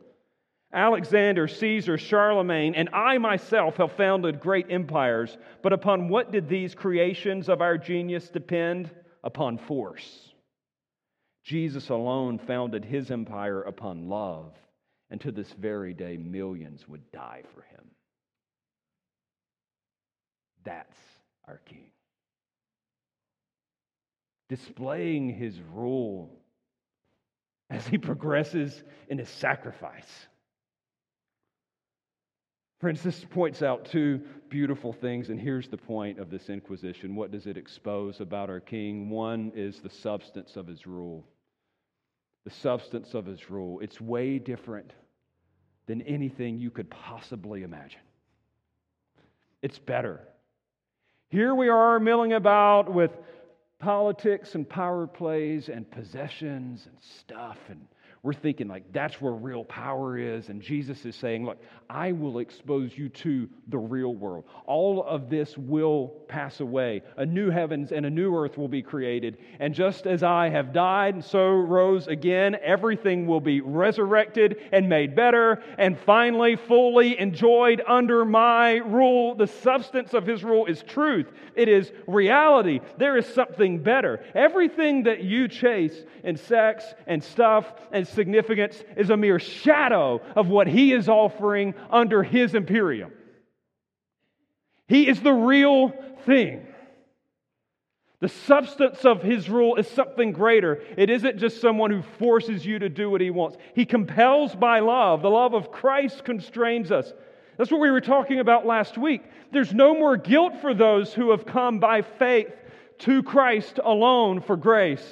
"Alexander, Caesar, Charlemagne, and I myself have founded great empires, but upon what did these creations of our genius depend? Upon force. Jesus alone founded his empire upon love, and to this very day, millions would die for him." That's our King. Displaying his rule as he progresses in his sacrifice. Friends, this points out two beautiful things, and here's the point of this inquisition. What does it expose about our King? One is the substance of his rule. The substance of his rule. It's way different than anything you could possibly imagine. It's better. Here we are milling about with politics and power plays and possessions and stuff, and we're thinking like that's where real power is, and Jesus is saying, look, I will expose you to the real world. All of this will pass away. A new heavens and a new earth will be created, and just as I have died and so rose again, everything will be resurrected and made better and finally fully enjoyed under my rule. The substance of his rule is truth. It is reality. There is something better. Everything that you chase and sex and stuff and significance is a mere shadow of what he is offering under his imperium. He is the real thing. The substance of his rule is something greater. It isn't just someone who forces you to do what he wants. He compels by love. The love of Christ constrains us. That's what we were talking about last week. There's no more guilt for those who have come by faith to Christ alone for grace.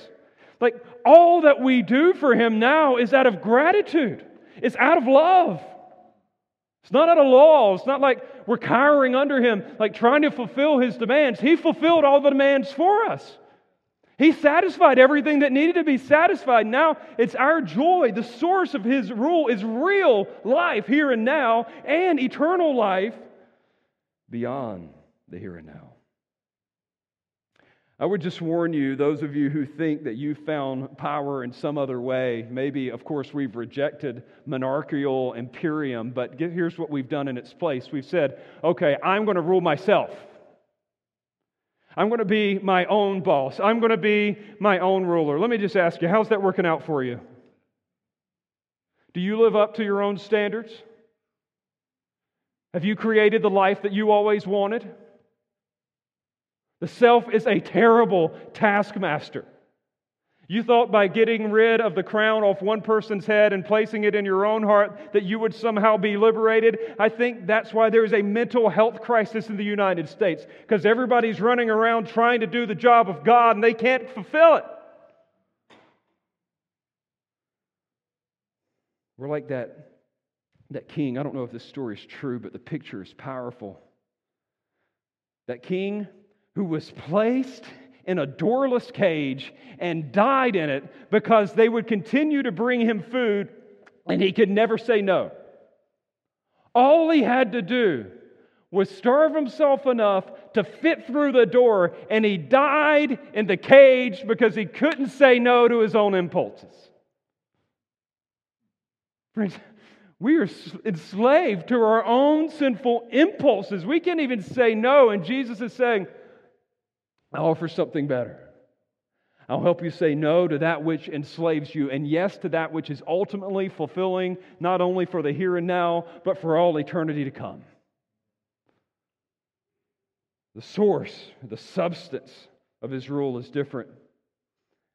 Like, all that we do for him now is out of gratitude. It's out of love. It's not out of law. It's not like we're cowering under him, like trying to fulfill his demands. He fulfilled all the demands for us. He satisfied everything that needed to be satisfied. Now it's our joy. The source of His rule is real life here and now and eternal life beyond the here and now. I would just warn you, those of you who think that you found power in some other way, maybe, of course, we've rejected monarchical imperium, but here's what we've done in its place. We've said, okay, I'm going to rule myself. I'm going to be my own boss. I'm going to be my own ruler. Let me just ask you, how's that working out for you? Do you live up to your own standards? Have you created the life that you always wanted? The self is a terrible taskmaster. You thought by getting rid of the crown off one person's head and placing it in your own heart that you would somehow be liberated. I think that's why there is a mental health crisis in the United States, because everybody's running around trying to do the job of God and they can't fulfill it. We're like that, that king. I don't know if this story is true, but the picture is powerful. That king who was placed in a doorless cage and died in it because they would continue to bring him food and he could never say no. All he had to do was starve himself enough to fit through the door, and he died in the cage because he couldn't say no to his own impulses. Friends, we are enslaved to our own sinful impulses. We can't even say no, and Jesus is saying, I'll offer something better. I'll help you say no to that which enslaves you and yes to that which is ultimately fulfilling, not only for the here and now, but for all eternity to come. The source, the substance of His rule is different.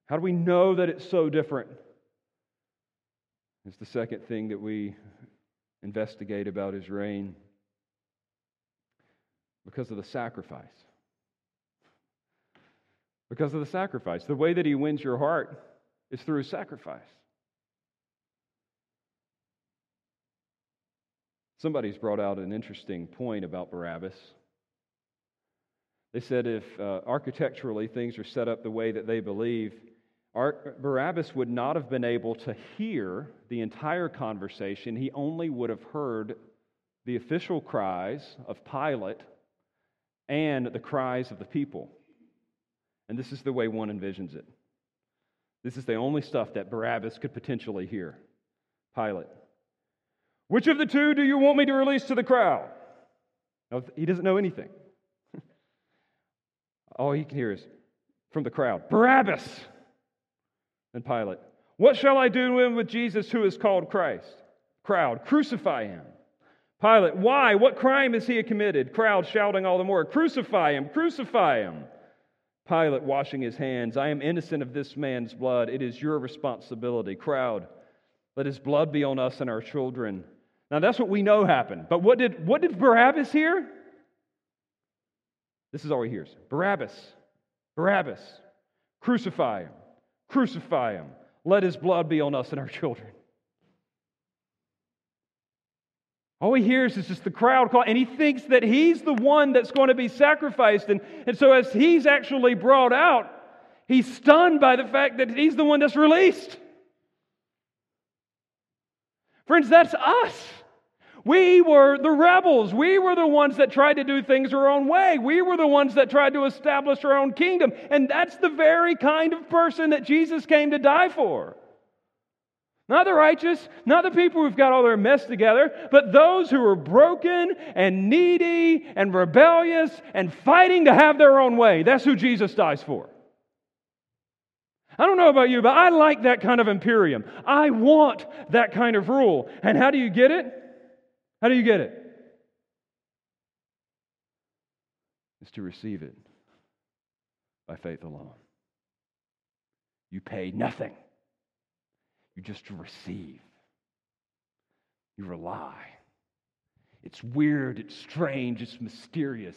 How do we know that it's so different? It's the second thing that we investigate about His reign. Because of the sacrifice. Because of the sacrifice. The way that He wins your heart is through His sacrifice. Somebody's brought out an interesting point about Barabbas. They said if uh, architecturally things are set up the way that they believe, Art, Barabbas would not have been able to hear the entire conversation. He only would have heard the official cries of Pilate and the cries of the people. And this is the way one envisions it. This is the only stuff that Barabbas could potentially hear. Pilate, which of the two do you want me to release to the crowd? Now, he doesn't know anything. All he can hear is from the crowd, Barabbas. And Pilate, what shall I do with Jesus who is called Christ? Crowd, crucify Him. Pilate, why? What crime has He committed? Crowd shouting all the more, crucify Him, crucify Him. Pilate washing his hands, I am innocent of this man's blood. It is your responsibility. Crowd, let his blood be on us and our children. Now that's what we know happened. But what did what did Barabbas hear? This is all he hears. Barabbas, Barabbas, crucify him, crucify him. Let his blood be on us and our children. All he hears is just the crowd call, and he thinks that he's the one that's going to be sacrificed. And, and so as he's actually brought out, he's stunned by the fact that he's the one that's released. Friends, that's us. We were the rebels. We were the ones that tried to do things our own way. We were the ones that tried to establish our own kingdom. And that's the very kind of person that Jesus came to die for. Not the righteous, not the people who've got all their mess together, but those who are broken and needy and rebellious and fighting to have their own way. That's who Jesus dies for. I don't know about you, but I like that kind of imperium. I want that kind of rule. And how do you get it? How do you get it? It's to receive it by faith alone. You pay nothing. You just receive. You rely. It's weird, it's strange, it's mysterious,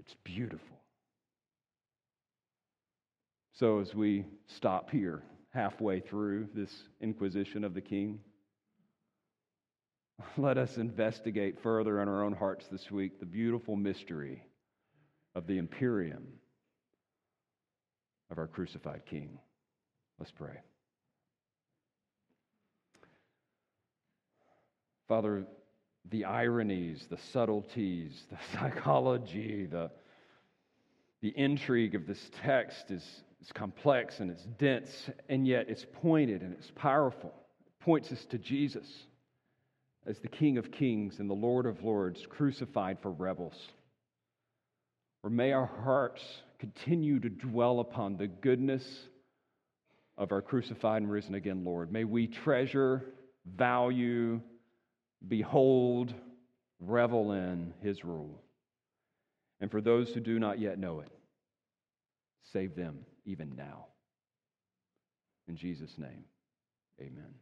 it's beautiful. So as we stop here, halfway through this inquisition of the king, let us investigate further in our own hearts this week the beautiful mystery of the imperium of our crucified King. Let's pray. Father, the ironies, the subtleties, the psychology, the, the intrigue of this text is, is complex and it's dense, and yet it's pointed and it's powerful. It points us to Jesus as the King of Kings and the Lord of Lords, crucified for rebels. Or may our hearts continue to dwell upon the goodness of our crucified and risen again Lord. May we treasure, value, behold, revel in his rule. And for those who do not yet know it, save them even now. In Jesus' name, amen.